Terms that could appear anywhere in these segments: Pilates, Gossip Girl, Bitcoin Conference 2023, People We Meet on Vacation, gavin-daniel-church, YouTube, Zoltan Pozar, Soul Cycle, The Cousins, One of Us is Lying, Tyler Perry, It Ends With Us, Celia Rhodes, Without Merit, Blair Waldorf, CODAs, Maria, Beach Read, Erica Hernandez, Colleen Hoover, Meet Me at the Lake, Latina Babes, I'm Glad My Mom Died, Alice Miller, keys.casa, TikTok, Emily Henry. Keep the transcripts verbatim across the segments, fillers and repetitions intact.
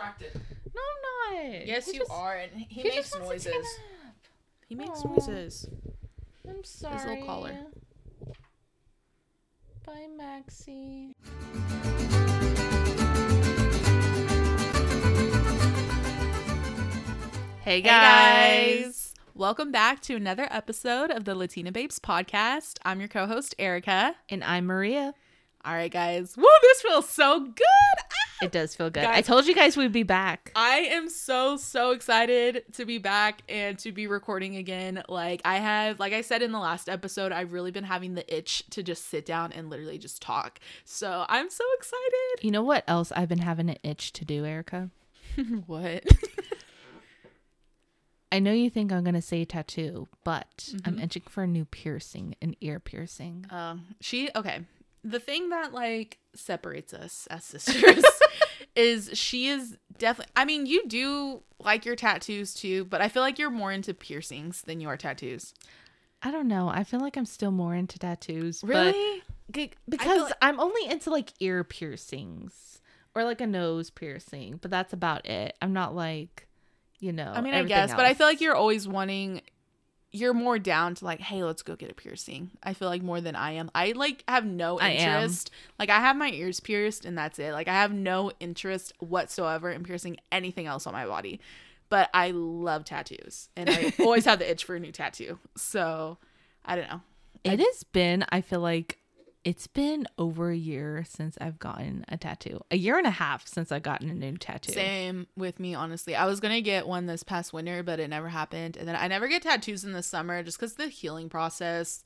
distracted. No, I'm not. Yes, he you just, are. And he, he makes noises. He makes Aww. noises. I'm sorry. His little collar. Bye, Maxie. Hey guys. Hey guys. Welcome back to another episode of the Latina Babes podcast. I'm your co-host, Erica. And I'm Maria. All right, guys. Woo, this feels so good. Ah! It does feel good. Guys, I told you guys we'd be back. I am so, so excited to be back and to be recording again. Like I have, like I said in the last episode, I've really been having the itch to just sit down and literally just talk. So I'm so excited. You know what else I've been having an itch to do, Erica? What? I know you think I'm going to say tattoo, but mm-hmm. I'm itching for a new piercing, an ear piercing. Um, she, okay. The thing that like separates us as sisters is she is definitely, I mean, you do like your tattoos too, but I feel like you're more into piercings than you are tattoos. I don't know. I feel like I'm still more into tattoos. Really? But, because like- I'm only into like ear piercings or like a nose piercing, but that's about it. I'm not like, you know, I mean, I guess, else. But I feel like you're always wanting, you're more down to like, hey, let's go get a piercing. I feel like more than I am. I like have no interest. I like I have my ears pierced and that's it. Like I have no interest whatsoever in piercing anything else on my body. But I love tattoos and I always have the itch for a new tattoo. So I don't know. It I, has been, I feel like it's been over a year since I've gotten a tattoo. A year and a half since I've gotten a new tattoo. Same with me, honestly. I was going to get one this past winter, but it never happened. And then I never get tattoos in the summer just because the healing process,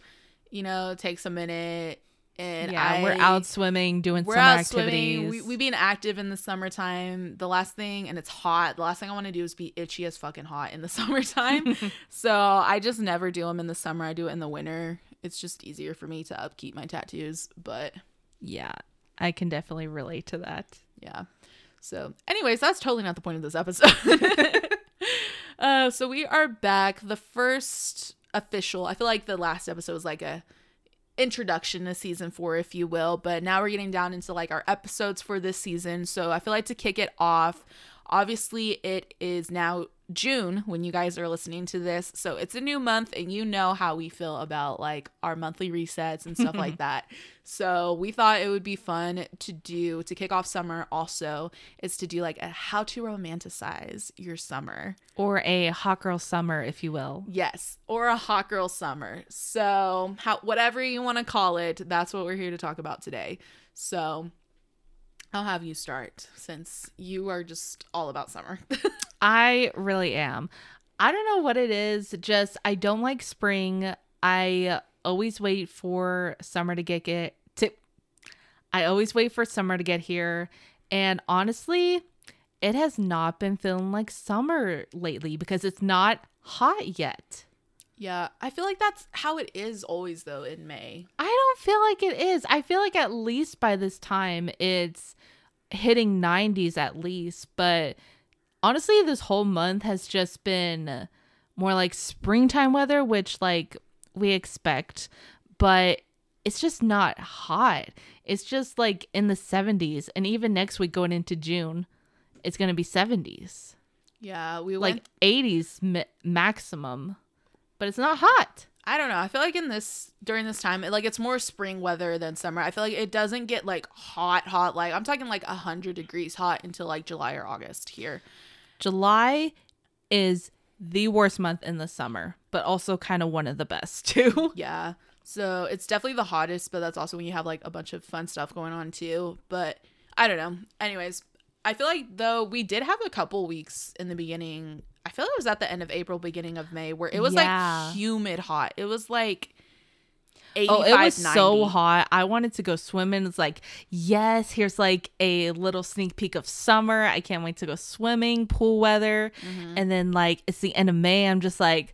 you know, takes a minute. And yeah, I, we're out swimming, doing we're summer out activities. Swimming. We, we've been active in the summertime. The last thing, and it's hot. The last thing I want to do is be itchy as fucking hot in the summertime. So I just never do them in the summer. I do it in the winter. It's just easier for me to upkeep my tattoos, but yeah, I can definitely relate to that. Yeah. So anyways, that's totally not the point of this episode. uh, so we are back. The first official, I feel like the last episode was like a introduction to season four, if you will, but now we're getting down into like our episodes for this season. So I feel like to kick it off, obviously it is now June when you guys are listening to this, so it's a new month and you know how we feel about like our monthly resets and stuff like that. So we thought it would be fun to do to kick off summer also is to do like a how to romanticize your summer, or a hot girl summer, if you will. Yes, or a hot girl summer. So how, whatever you want to call it, that's what we're here to talk about today. So I'll have you start since you are just all about summer. I really am. I don't know what it is. Just I don't like spring. I always wait for summer to get get to. I always wait for summer to get here, and honestly, it has not been feeling like summer lately because it's not hot yet. Yeah, I feel like that's how it is always, though, in May. I don't feel like it is. I feel like at least by this time, it's hitting nineties at least. But honestly, this whole month has just been more like springtime weather, which like we expect. But it's just not hot. It's just like in the seventies. And even next week going into June, it's going to be seventies. Yeah, we went- like eighties mi- maximum. But it's not hot. I don't know. I feel like in this during this time, it, like it's more spring weather than summer. I feel like it doesn't get like hot, hot. Like I'm talking like one hundred degrees hot until like July or August here. July is the worst month in the summer, but also kind of one of the best too. Yeah. So it's definitely the hottest, but that's also when you have like a bunch of fun stuff going on too. But I don't know. Anyways, I feel like though we did have a couple weeks in the beginning. I feel like it was at the end of April, beginning of May, where it was yeah. like humid hot. It was like eighty-five, ninety. Oh, it was ninety. So hot. I wanted to go swimming. It's like, yes, here's like a little sneak peek of summer. I can't wait to go swimming, pool weather. Mm-hmm. And then like it's the end of May. I'm just like,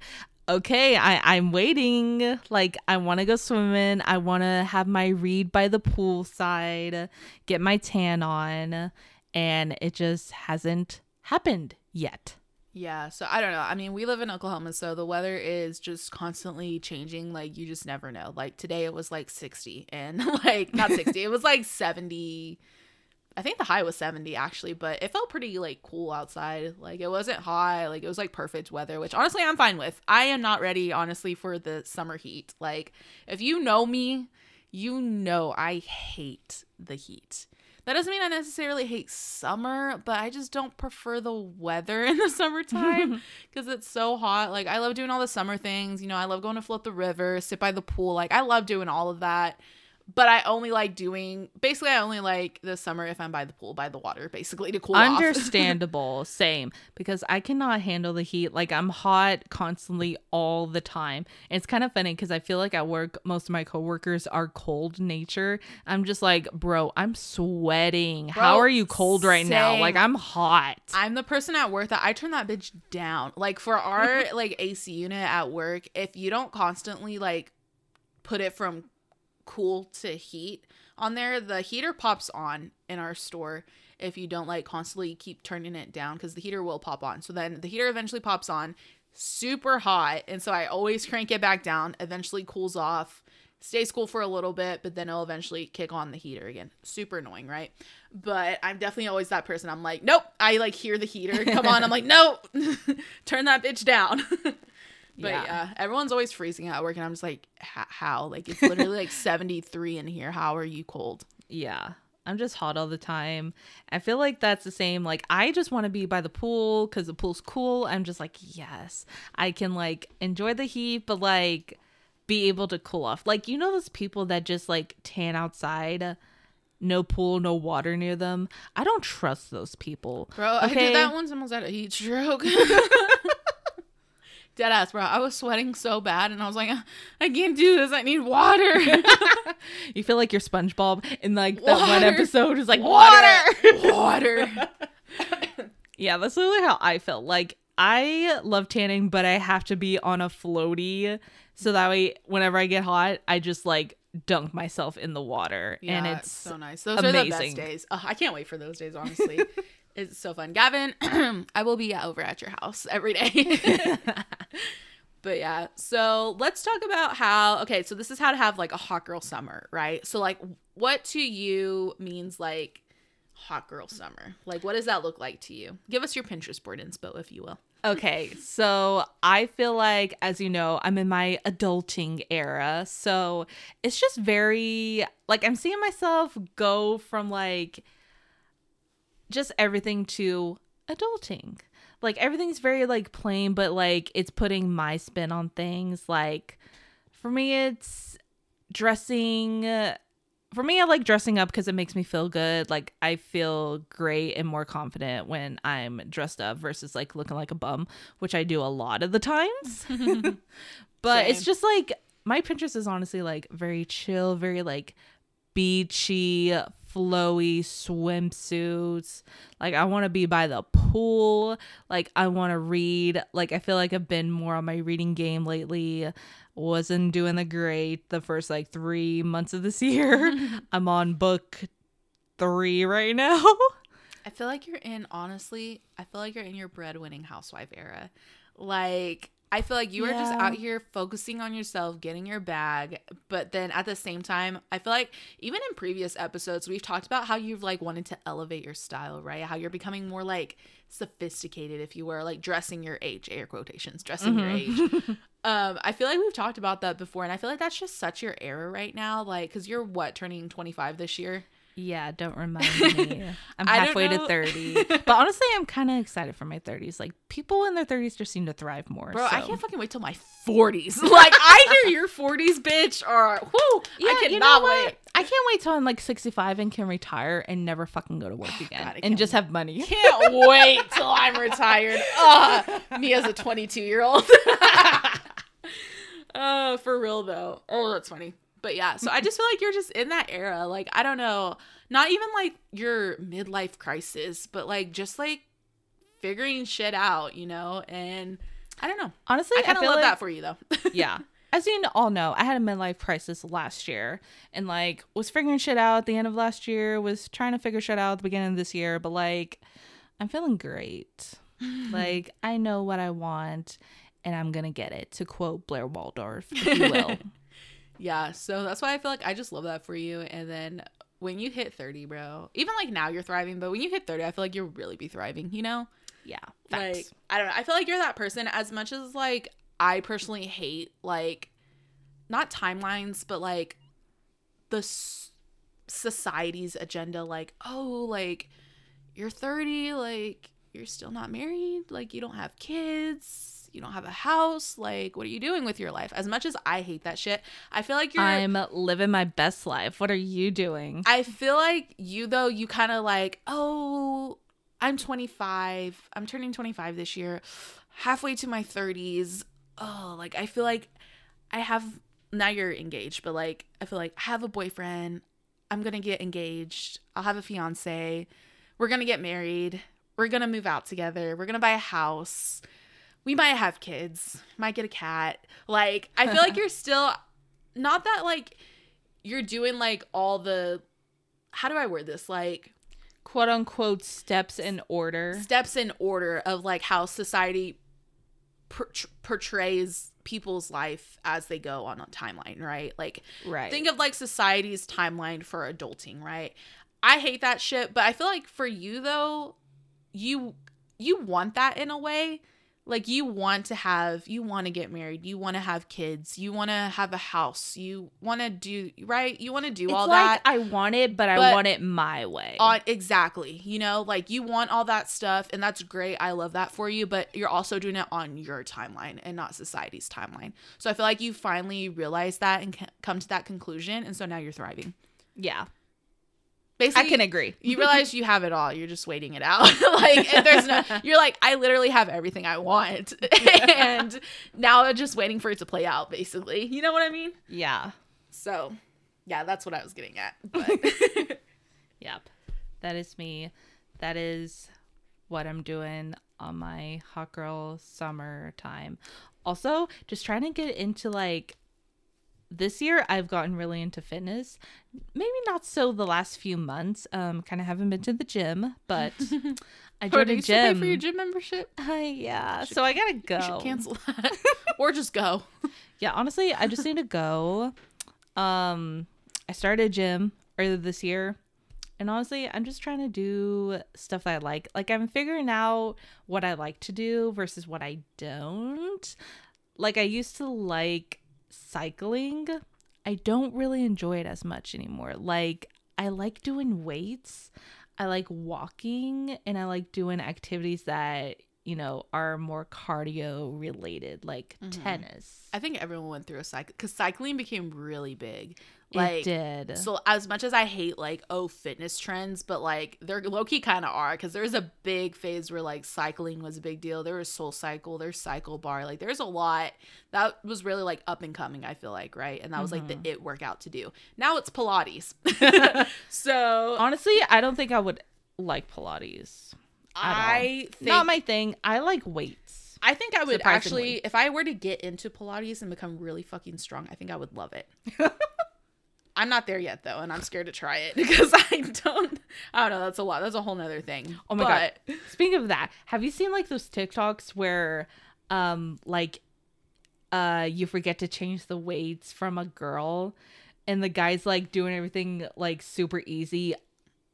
okay, I, I'm waiting. Like I want to go swimming. I want to have my read by the poolside, get my tan on. And it just hasn't happened yet. Yeah, so I don't know. I mean, we live in Oklahoma, so the weather is just constantly changing. Like, you just never know. Like, today it was like sixty and like, not sixty, it was like seventy I think the high was seventy actually, but it felt pretty like cool outside. Like it wasn't hot. Like it was like perfect weather, which honestly I'm fine with. I am not ready honestly for the summer heat. Like if you know me, you know I hate the heat. That doesn't mean I necessarily hate summer, but I just don't prefer the weather in the summertime because it's so hot. Like I love doing all the summer things. You know, I love going to float the river, sit by the pool. Like I love doing all of that. But I only like doing – basically, I only like the summer if I'm by the pool, by the water, basically, to cool Understandable. off. Understandable. Same. Because I cannot handle the heat. Like, I'm hot constantly all the time. And it's kind of funny because I feel like at work, most of my coworkers are cold nature. I'm just like, bro, I'm sweating. Bro, how are you cold right same. now? Like, I'm hot. I'm the person at work that I turn that bitch down. Like, for our, like, A C unit at work, if you don't constantly, like, put it from – cool to heat on there, the heater pops on in our store if you don't like constantly keep turning it down, because the heater will pop on. So then the heater eventually pops on super hot, and so I always crank it back down, eventually cools off, stays cool for a little bit, but then it'll eventually kick on the heater again. Super annoying, right? But I'm definitely always that person. I'm like, nope. I like hear the heater come on, I'm like, no, turn that bitch down. But yeah. yeah, everyone's always freezing at work, and I'm just like, how? Like, it's literally like seventy-three in here. How are you cold? Yeah, I'm just hot all the time. I feel like that's the same. Like, I just want to be by the pool because the pool's cool. I'm just like, yes, I can, like, enjoy the heat, but, like, be able to cool off. Like, you know those people that just, like, tan outside? No pool, no water near them. I don't trust those people. Bro, okay? I did that once and almost had a heat stroke. Dead ass, bro. I was sweating so bad, and I was like, I can't do this. I need water. You feel like you're SpongeBob in like that one episode is like water, water. water. Yeah, that's literally how I felt. Like I love tanning, but I have to be on a floaty so that way, whenever I get hot, I just like dunk myself in the water, yeah, and it's so nice. Those amazing. are the best days. Oh, I can't wait for those days, honestly. It's so fun. Gavin, I will be over at your house every day. But yeah, so let's talk about how, okay, so this is how to have like a hot girl summer, right? So like what to you means like hot girl summer? Like what does that look like to you? Give us your Pinterest board inspo, if you will. Okay, so I feel like, as you know, I'm in my adulting era. So it's just very, like I'm seeing myself go from like, just everything to adulting. Like everything's very like plain, but like it's putting my spin on things. Like for me, it's dressing. For me, I like dressing up because it makes me feel good. Like I feel great and more confident when I'm dressed up versus like looking like a bum, which I do a lot of the times. But Same. It's just like my Pinterest is honestly like very chill, very like beachy, flowy swimsuits. Like I want to be by the pool. Like I want to read. Like I feel like I've been more on my reading game lately. Wasn't doing the great the first like three months of this year. I'm on book three right now. I feel like you're in honestly I feel like you're in your breadwinning housewife era. Like I feel like you yeah. are just out here focusing on yourself, getting your bag. But then at the same time, I feel like even in previous episodes, we've talked about how you've like wanted to elevate your style, right? How you're becoming more like sophisticated, if you were like dressing your age, air quotations, dressing mm-hmm. your age. um, I feel like we've talked about that before. And I feel like that's just such your era right now. Like, cause you're what, turning twenty-five this year? Yeah, don't remind me. I'm halfway to thirty. But honestly, I'm kind of excited for my thirties. Like, people in their thirties just seem to thrive more. Bro, so. I can't fucking wait till my forties. Like, I hear your forties, bitch, or whoo, yeah, I cannot you know wait. I can't wait till I'm like sixty-five and can retire and never fucking go to work again. God, and just wait. have money. Can't wait till I'm retired. Ugh, me as a twenty-two-year-old. Oh, for real, though. Oh, that's funny. But yeah, so I just feel like you're just in that era. Like, I don't know, not even like your midlife crisis, but like just like figuring shit out, you know? And I don't know. Honestly, I kind of love like, that for you though. Yeah. As you all know, I had a midlife crisis last year and like was figuring shit out at the end of last year, was trying to figure shit out at the beginning of this year. But like, I'm feeling great. Like, I know what I want and I'm going to get it, to quote Blair Waldorf, if you will. Yeah, so that's why I feel like I just love that for you. And then when you hit thirty, bro, even like now you're thriving, but when you hit thirty, I feel like you'll really be thriving, you know? Yeah. Facts. Like, I don't know. I feel like you're that person. As much as like I personally hate like not timelines, but like the s- society's agenda, like, oh, like you're thirty, like you're still not married, like you don't have kids, you don't have a house, like what are you doing with your life? As much as I hate that shit, I feel like you're I'm living my best life. What are you doing? I feel like you though, you kind of like, oh, I'm twenty-five. I'm turning twenty-five this year. Halfway to my thirties. Oh, like I feel like I have, now you're engaged, but like I feel like I have a boyfriend. I'm going to get engaged. I'll have a fiance. We're going to get married. We're going to move out together. We're going to buy a house. We might have kids. Might get a cat. Like I feel like you're still not that like you're doing like all the, how do I word this? Like quote unquote steps in order. Steps in order of like how society per- portrays people's life as they go on a timeline, right? Like right. Think of like society's timeline for adulting, right? I hate that shit, but I feel like for you though, you you want that in a way. Like you want to have, you want to get married, you want to have kids, you want to have a house, you want to do, right? You want to do it's all like that. I want it, but, but I want it my way. On, exactly. You know, like you want all that stuff and that's great. I love that for you, but you're also doing it on your timeline and not society's timeline. So I feel like you finally realized that and c- come to that conclusion. And so now you're thriving. Yeah. Basically, I can agree. You realize you have it all. You're just waiting it out. Like, if there's no, you're like, I literally have everything I want. And now I'm just waiting for it to play out, basically. You know what I mean? Yeah. So, yeah, that's what I was getting at. But. Yep. That is me. That is what I'm doing on my hot girl summer time. Also, just trying to get into like, this year, I've gotten really into fitness. Maybe not so the last few months. Um, kind of haven't been to the gym, but I joined a gym. Still pay for your gym membership? Uh, yeah. Should, so I gotta go. You should cancel that, or just go. Yeah, honestly, I just need to go. Um, I started a gym earlier this year, and honestly, I'm just trying to do stuff that I like. Like I'm figuring out what I like to do versus what I don't. Like I used to like. Cycling, I don't really enjoy it as much anymore. Like I like doing weights, I like walking, and I like doing activities that, you know, are more cardio related, like mm-hmm. tennis. I think everyone went through a cycle because cycling became really big. Like, it did. So as much as I hate like, oh, fitness trends, but like they're low-key kind of are, because there's a big phase where like cycling was a big deal. There was Soul Cycle, there's Cycle Bar, like there's a lot that was really like up and coming, I feel like, right? And that was mm-hmm. like the it workout to do. Now it's Pilates. So honestly, I don't think I would like Pilates. I think not my thing. I like weights. I think I would actually, if I were to get into Pilates and become really fucking strong, I think I would love it. I'm not there yet, though, and I'm scared to try it because I don't, I don't know, that's a lot. That's a whole nother thing. Oh, my but, God. Speaking of that, have you seen, like, those TikToks where, um, like, uh, you forget to change the weights from a girl and the guy's, like, doing everything, like, super easy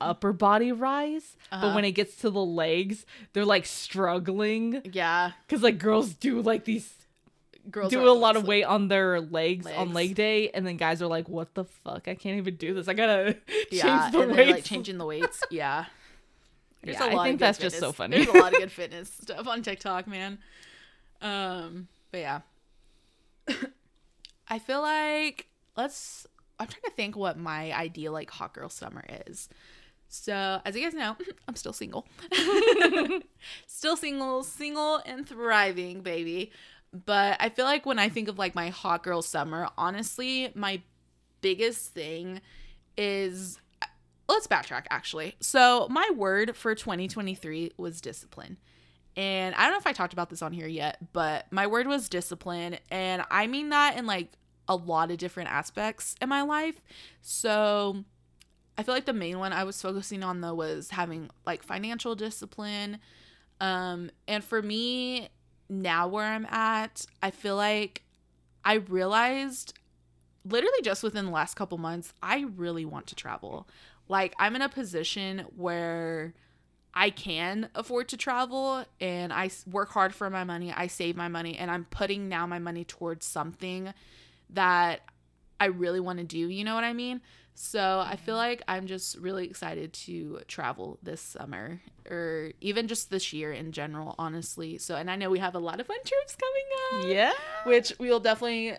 upper body rise, uh-huh. but when it gets to the legs, they're, like, struggling. Yeah. Because, like, girls do, like, these... Girls do a lot of weight on their legs, legs on leg day, and then guys are like, what the fuck, I can't even do this, I gotta yeah, change the weights. Like changing the weights. Yeah, there's yeah a lot. I think that's fitness. Just so funny. There's a lot of good fitness stuff on TikTok, man. Um but yeah. I feel like let's I'm trying to think what my ideal like hot girl summer is. So, as you guys know, I'm still single. Still single single and thriving, baby. But I feel like when I think of, like, my hot girl summer, honestly, my biggest thing is – let's backtrack, actually. So my word for twenty twenty-three was discipline. And I don't know if I talked about this on here yet, but my word was discipline. And I mean that in, like, a lot of different aspects in my life. So I feel like the main one I was focusing on, though, was having, like, financial discipline. Um, and for me – now where I'm at, I feel like I realized literally just within the last couple months, I really want to travel. like, I'm in a position where I can afford to travel, and I work hard for my money, I save my money, and I'm putting now my money towards something that I really want to do, you know what I mean? So I feel like I'm just really excited to travel this summer, or even just this year in general, honestly. So, and I know we have a lot of fun trips coming up. Yeah. Which we will definitely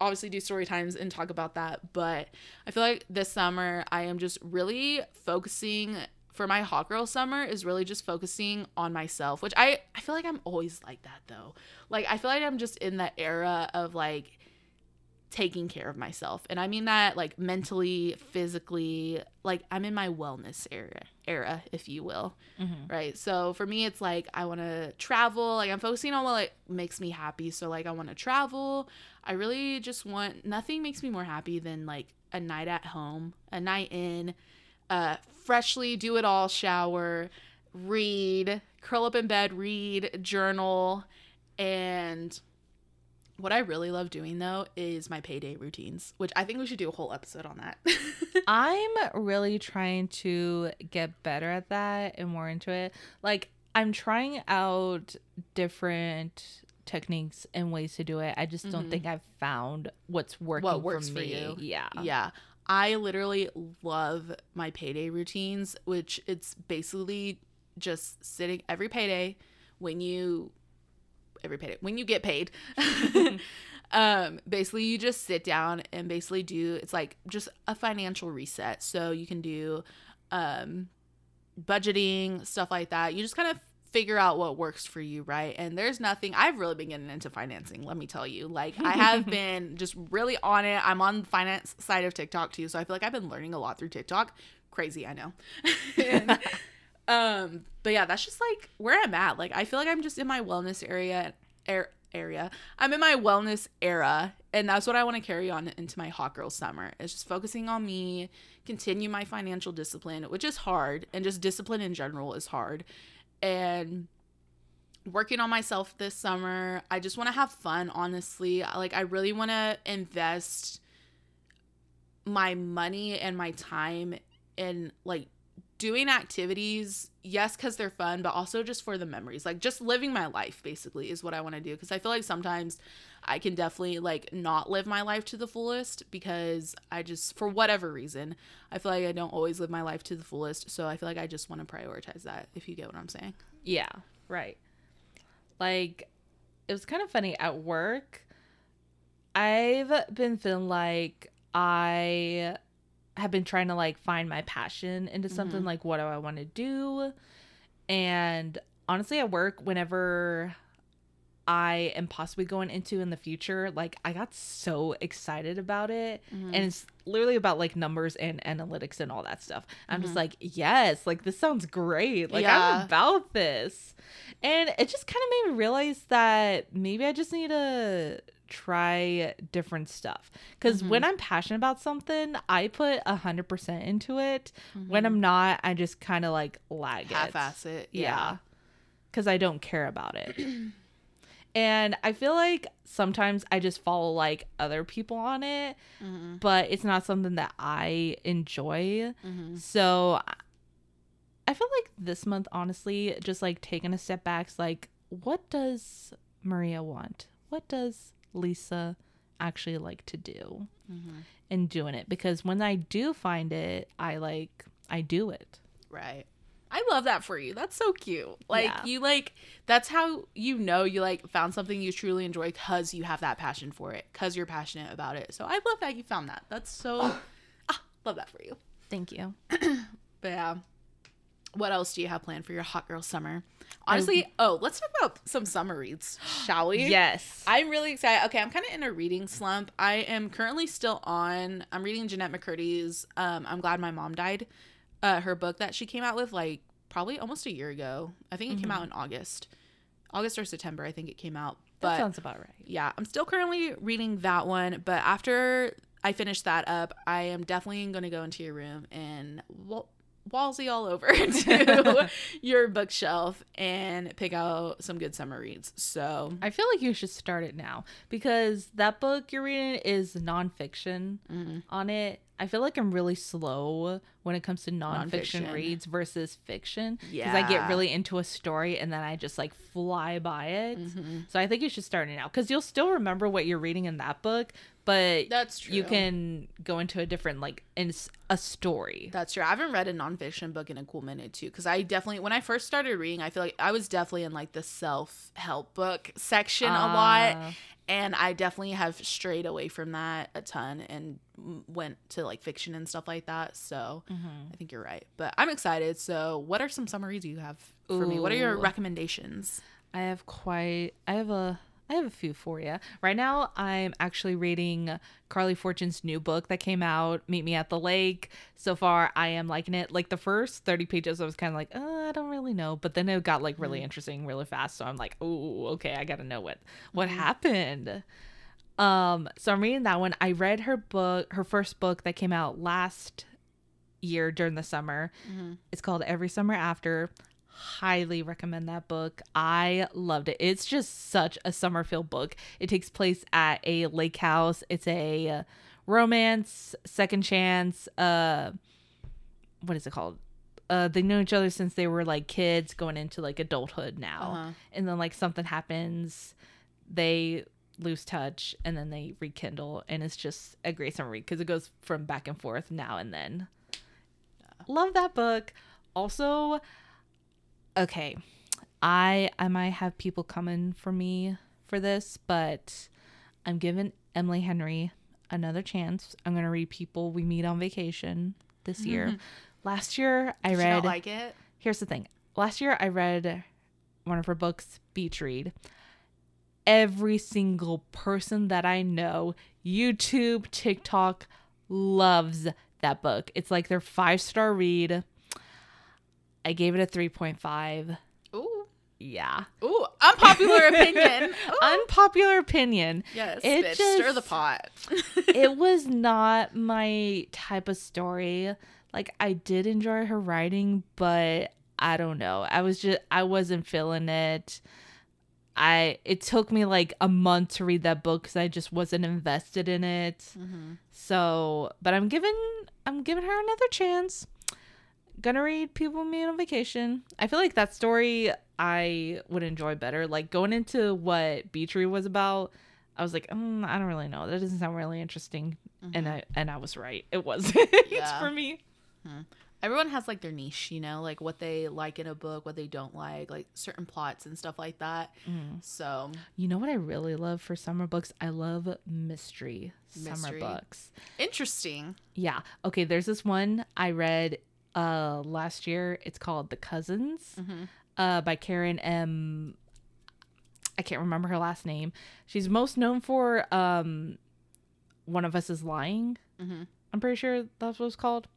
obviously do story times and talk about that. But I feel like this summer I am just really focusing, for my hot girl summer is really just focusing on myself, which I, I feel like I'm always like that though. Like, I feel like I'm just in that era of like taking care of myself, and I mean that like mentally, physically, like I'm in my wellness era era if you will. Mm-hmm. Right, so for me it's like I want to travel, like I'm focusing on what like makes me happy. So like I want to travel. I really just want, nothing makes me more happy than like a night at home, a night in, uh freshly do it all shower, read, curl up in bed, read, journal. And what I really love doing, though, is my payday routines, which I think we should do a whole episode on that. I'm really trying to get better at that and more into it. Like, I'm trying out different techniques and ways to do it. I just don't mm-hmm. think I've found what's working what works for me. For you. Yeah. Yeah. I literally love my payday routines, which it's basically just sitting every payday when you... every payday when you get paid um basically you just sit down and basically do, it's like just a financial reset. So you can do um budgeting, stuff like that. You just kind of figure out what works for you, right? And there's nothing, I've really been getting into financing, let me tell you. Like, I have been just really on it. I'm on the finance side of TikTok too, so I feel like I've been learning a lot through TikTok. Crazy, I know. and, Um, but yeah, that's just like where I'm at. Like, I feel like I'm just in my wellness area er, area. I'm in my wellness era, and that's what I want to carry on into my hot girl summer. It's just focusing on me, continue my financial discipline, which is hard, and just discipline in general is hard, and working on myself this summer. I just want to have fun, honestly. Like, I really want to invest my money and my time in like doing activities, yes, because they're fun, but also just for the memories. Like, just living my life basically is what I want to do, because I feel like sometimes I can definitely like not live my life to the fullest, because I just, for whatever reason, I feel like I don't always live my life to the fullest. So I feel like I just want to prioritize that, if you get what I'm saying. Yeah, right. Like, it was kind of funny at work. I've been feeling like I... have been trying to like find my passion into something. Mm-hmm. Like, what do I want to do? And honestly, at work, whenever I am possibly going into in the future, like I got so excited about it. Mm-hmm. And it's literally about like numbers and analytics and all that stuff. I'm mm-hmm. just like, yes, like this sounds great. Like, yeah. I'm about this. And it just kind of made me realize that maybe I just need to try different stuff, because mm-hmm. when I'm passionate about something, I put a hundred percent into it. Mm-hmm. When I'm not, I just kind of like lag half it, half-ass it, yeah, because yeah. I don't care about it. And I feel like sometimes I just follow like other people on it, mm-hmm. but it's not something that I enjoy. Mm-hmm. So I feel like this month, honestly, just like taking a step back, like, what does Maria want? What does Lisa actually like to do? Mm-hmm. And doing it, because when I do find it, I like I do it right. I love that for you. That's so cute. Like, yeah. You like, that's how you know you like found something you truly enjoy, because you have that passion for it, because you're passionate about it. So I love that you found that. That's so oh. ah, love that for you. Thank you. But yeah, what else do you have planned for your hot girl summer? Honestly, I, oh, let's talk about some summer reads, shall we? Yes. I'm really excited. Okay, I'm kind of in a reading slump. I am currently still on, I'm reading Jeanette McCurdy's um, I'm Glad My Mom Died, uh, her book that she came out with like probably almost a year ago. I think it mm-hmm. came out in August. August or September, I think it came out. But that sounds about right. Yeah, I'm still currently reading that one, but after I finish that up, I am definitely going to go into your room and... well, Wallsy all over to your bookshelf and pick out some good summer reads. So I feel like you should start it now, because that book you're reading is nonfiction mm-hmm. on it. I feel like I'm really slow when it comes to non-fiction, nonfiction reads versus fiction. Yeah. Because I get really into a story and then I just like fly by it. Mm-hmm. So I think you should start it now. Because you'll still remember what you're reading in that book. But that's true. You can go into a different, like, in a story. That's true. I haven't read a nonfiction book in a cool minute, too. Because I definitely, when I first started reading, I feel like I was definitely in, like, the self-help book section uh, a lot. And I definitely have strayed away from that a ton and went to, like, fiction and stuff like that. So mm-hmm. I think you're right. But I'm excited. So what are some summaries you have for Ooh. me? What are your recommendations? I have quite, I have a... I have a few for you. Right now, I'm actually reading Carly Fortune's new book that came out, Meet Me at the Lake. So far, I am liking it. Like, the first thirty pages, I was kind of like, oh, I don't really know. But then it got, like, really interesting really fast. So I'm like, oh, okay, I got to know what, what mm-hmm. happened. Um, so I'm reading that one. I read her book, her first book that came out last year during the summer. Mm-hmm. It's called Every Summer After. Highly recommend that book. I loved it. It's just such a summer feel book. It takes place at a lake house. It's a uh, romance, second chance. Uh, what is it called? Uh, they know each other since they were like kids going into like adulthood now. Uh-huh. And then like something happens. They lose touch and then they rekindle. And it's just a great summer read because it goes from back and forth now and then. Love that book. Also, okay, I I might have people coming for me for this, but I'm giving Emily Henry another chance. I'm going to read People We Meet on Vacation this year. Mm-hmm. Last year, I Did read... Did you not like it? Here's the thing. Last year, I read one of her books, Beach Read. Every single person that I know, YouTube, TikTok, loves that book. It's like their five-star read. I gave it a three point five. Ooh. Yeah. Ooh, unpopular opinion. Ooh. Unpopular opinion. Yes, it bitch, just, stir the pot. It was not my type of story. Like, I did enjoy her writing, but I don't know. I was just, I wasn't feeling it. I, it took me like a month to read that book because I just wasn't invested in it. Mm-hmm. So, but I'm giving, I'm giving her another chance. Gonna read People We Meet on Vacation. I feel like that story I would enjoy better. Like going into what Beach Read was about, I was like, mm, I don't really know. That doesn't sound really interesting. Mm-hmm. And I and I was right. It wasn't yeah. for me. Mm-hmm. Everyone has like their niche, you know, like what they like in a book, what they don't like, like certain plots and stuff like that. Mm. So you know what I really love for summer books? I love mystery, mystery. summer books. Interesting. Yeah. Okay. There's this one I read uh last year. It's called The Cousins, mm-hmm. uh by Karen M. I can't remember her last name. She's most known for um One of Us Is Lying. Mm-hmm. I'm pretty sure that's what it's called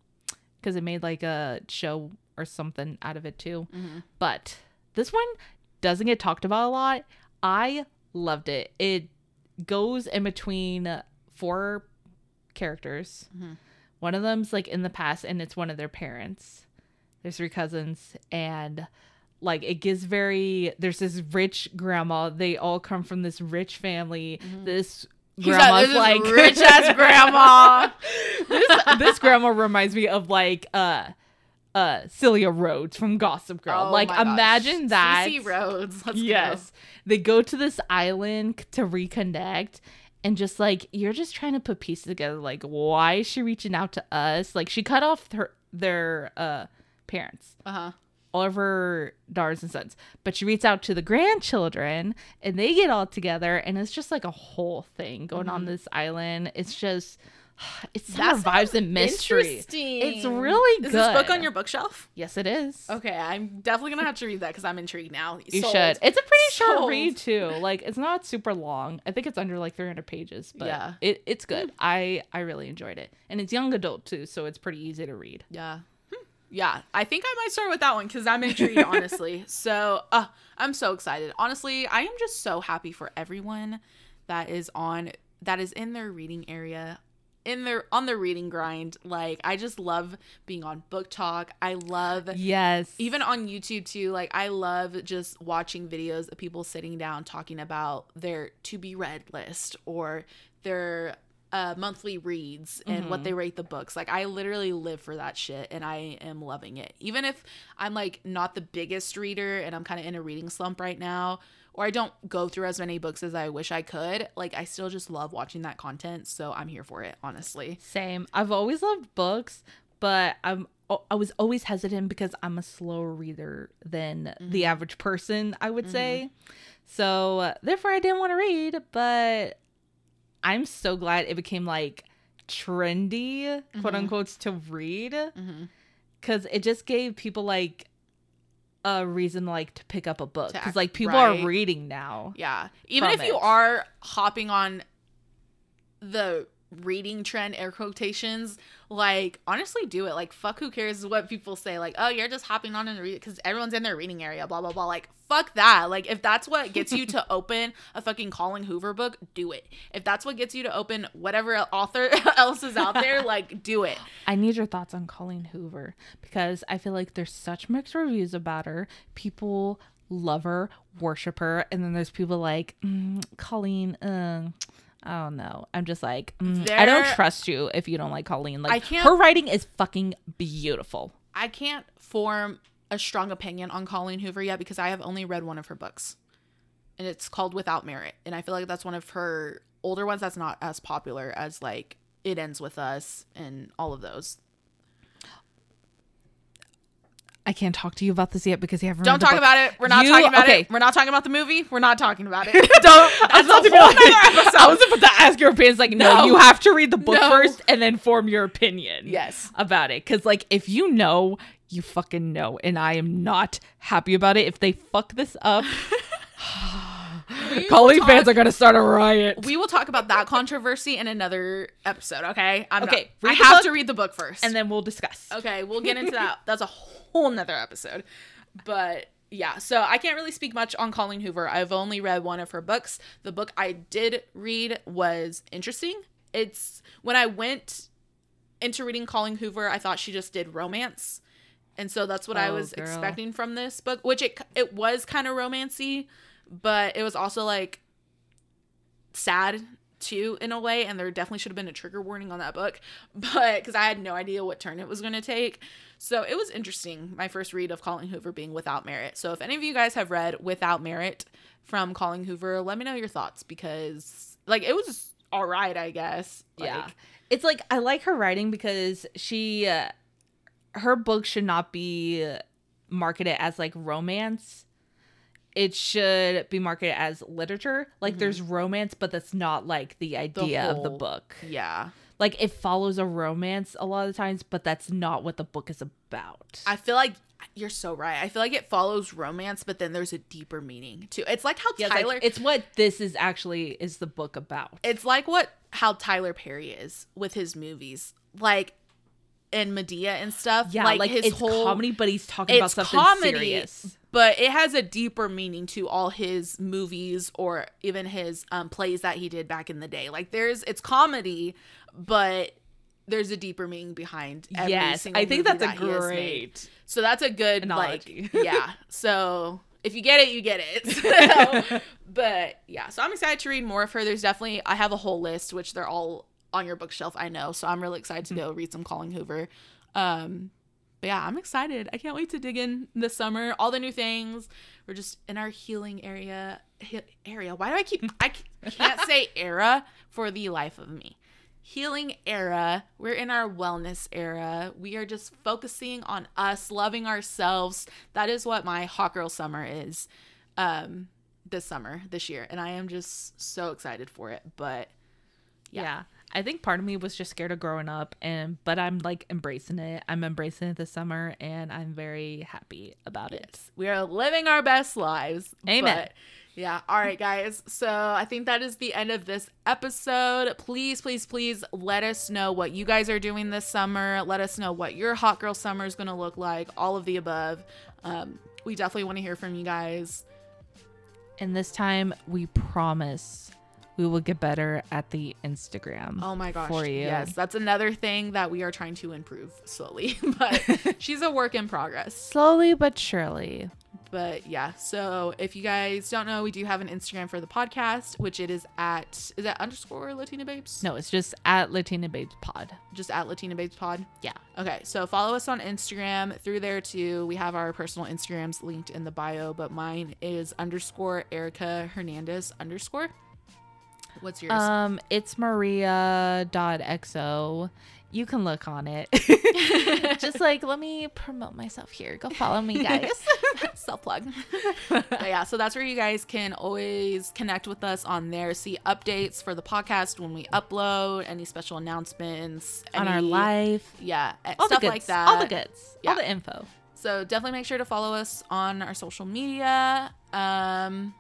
because it made like a show or something out of it too. Mm-hmm. But this one doesn't get talked about a lot. I loved it. It goes in between four characters. Mm-hmm. One of them's like in the past and it's one of their parents. There's three cousins and like it gives very, there's this rich grandma. They all come from this rich family. Mm-hmm. This grandma's like rich ass grandma. this, this grandma reminds me of like uh uh Celia Rhodes from Gossip Girl. Oh, like imagine gosh. that. Cece Rhodes. Let's yes. Go. They go to this island to reconnect. And just like, you're just trying to put pieces together. Like, why is she reaching out to us? Like, she cut off her their uh, parents, uh-huh. all of her daughters and sons. But she reaches out to the grandchildren and they get all together. And it's just like a whole thing going mm-hmm. on this island. It's just, it's that vibes and mystery. Interesting. It's really good. Is this book on your bookshelf? Yes, it is. Okay, I'm definitely going to have to read that because I'm intrigued now. You Sold. should. It's a pretty short read too. Like it's not super long. I think it's under like three hundred pages, but yeah. it, it's good. Mm. I, I really enjoyed it. And it's young adult too, so it's pretty easy to read. Yeah. Hmm. Yeah. I think I might start with that one because I'm intrigued, honestly. So uh, I'm so excited. Honestly, I am just so happy for everyone that is on that is in their reading area. in their on the reading grind. Like I just love being on Book Talk. I love yes even on YouTube too. Like I love just watching videos of people sitting down talking about their to be read list or their uh, monthly reads and mm-hmm. what they rate the books. Like, I literally live for that shit, and I am loving it. Even if I'm, like, not the biggest reader and I'm kind of in a reading slump right now, or I don't go through as many books as I wish I could, like, I still just love watching that content, so I'm here for it, honestly. Same. I've always loved books, but I'm I was always hesitant because I'm a slower reader than mm-hmm. the average person, I would mm-hmm. say. So uh, therefore, I didn't want to read, but I'm so glad it became, like, trendy, mm-hmm. quote unquote, to read, because mm-hmm. it just gave people, like, a reason, like, to pick up a book, because, like, people right. are reading now. Yeah. Even if it. you are hopping on the reading trend, air quotations, like, honestly, do it. Like, fuck, who cares what people say, like, oh, you're just hopping on and read because everyone's in their reading area, blah blah blah. Like, fuck that. Like, if that's what gets you to open a fucking Colleen Hoover book, do it. If that's what gets you to open whatever author else is out there, like, do it. I need your thoughts on Colleen Hoover, because I feel like there's such mixed reviews about her. People love her, worship her, and then there's people like mm, Colleen uh I don't know. I'm just like, mm, I don't trust you if you don't like Colleen. Like, I can't, her writing is fucking beautiful. I can't form a strong opinion on Colleen Hoover yet, because I have only read one of her books, and it's called Without Merit. And I feel like that's one of her older ones that's not as popular as, like, It Ends With Us and all of those. I can't talk to you about this yet because you haven't. Don't read the talk book. About it. We're not you, talking about okay. it. We're not talking about the movie. We're not talking about it. Don't. That's I was about to be like, I was about to ask your opinions. Like, no, no you have to read the book no. first and then form your opinion. Yes. About it, because, like, if you know, you fucking know, and I am not happy about it if they fuck this up. Colleen talk- fans are gonna start a riot. We will talk about that controversy in another episode. Okay. I'm okay. I have book, to read the book first, and then we'll discuss. Okay, we'll get into that. That's a whole. whole nother episode. But yeah, so I can't really speak much on Colleen Hoover. I've only read one of her books. The book I did read was interesting. It's when I went into reading Colleen Hoover, I thought she just did romance, and so that's what oh, I was girl. expecting from this book, which it it was kind of romancy, but it was also, like, sad too in a way, and there definitely should have been a trigger warning on that book, but because I had no idea what turn it was going to take. So it was interesting, my first read of Colleen Hoover being Without Merit. So if any of you guys have read Without Merit from Colleen Hoover, let me know your thoughts, because, like, it was all right, I guess. Like, yeah, it's like, I like her writing, because she uh, her book should not be marketed as, like, romance. It should be marketed as literature. Like, mm-hmm. there's romance, but that's not, like, the idea the whole, of the book. Yeah. Like, it follows a romance a lot of times, but that's not what the book is about. I feel like you're so right. I feel like it follows romance, but then there's a deeper meaning too. It's like how yeah, Tyler... It's, like, it's what this is actually is the book about. It's like what how Tyler Perry is with his movies. Like... and Medea and stuff. Yeah, like, like his it's whole comedy, but he's talking about something comedy, serious. But it has a deeper meaning to all his movies, or even his um, plays that he did back in the day. Like, there's it's comedy, but there's a deeper meaning behind every yes, single I think movie that's that a great. So that's a good analogy. Like, yeah. So if you get it, you get it. So, but yeah, so I'm excited to read more of her. There's definitely I have a whole list, which they're all on your bookshelf, I know. So I'm really excited to go read some Colleen Hoover. Um, but yeah, I'm excited. I can't wait to dig in this summer. All the new things. We're just in our healing area. He- area. Why do I keep... I can't say era for the life of me. Healing era. We're in our wellness era. We are just focusing on us, loving ourselves. That is what my hot girl summer is um, this summer, this year. And I am just so excited for it. But yeah. yeah. I think part of me was just scared of growing up, and but I'm like embracing it. I'm embracing it this summer, and I'm very happy about yes. it. We are living our best lives. Amen. But yeah. All right, guys. So I think that is the end of this episode. Please, please, please let us know what you guys are doing this summer. Let us know what your hot girl summer is going to look like. All of the above. Um, we definitely want to hear from you guys. And this time, we promise we will get better at the Instagram. Oh my gosh. For you. Yes. That's another thing that we are trying to improve slowly, but she's a work in progress. Slowly but surely. But yeah, so if you guys don't know, we do have an Instagram for the podcast, which it is at, is that underscore Latina Babes? No, it's just at Latina Babes Pod. Just at Latina Babes Pod? Yeah. Okay, so follow us on Instagram through there too. We have our personal Instagrams linked in the bio, but mine is underscore Erica Hernandez underscore. What's yours? Um, it's Maria dot X O. You can look on it. Just like, let me promote myself here. Go follow me, guys. Self plug. But yeah, so that's where you guys can always connect with us on there. See updates for the podcast when we upload, any special announcements. Any, on our life. Yeah. All stuff the goods, like that. All the goods. Yeah. All the info. So definitely make sure to follow us on our social media. Um,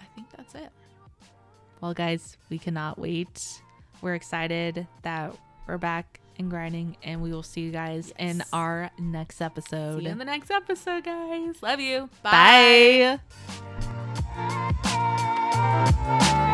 I think that's it. Well, guys, we cannot wait. We're excited that we're back and grinding, and we will see you guys yes. in our next episode. See you in the next episode, guys. Love you. Bye. Bye.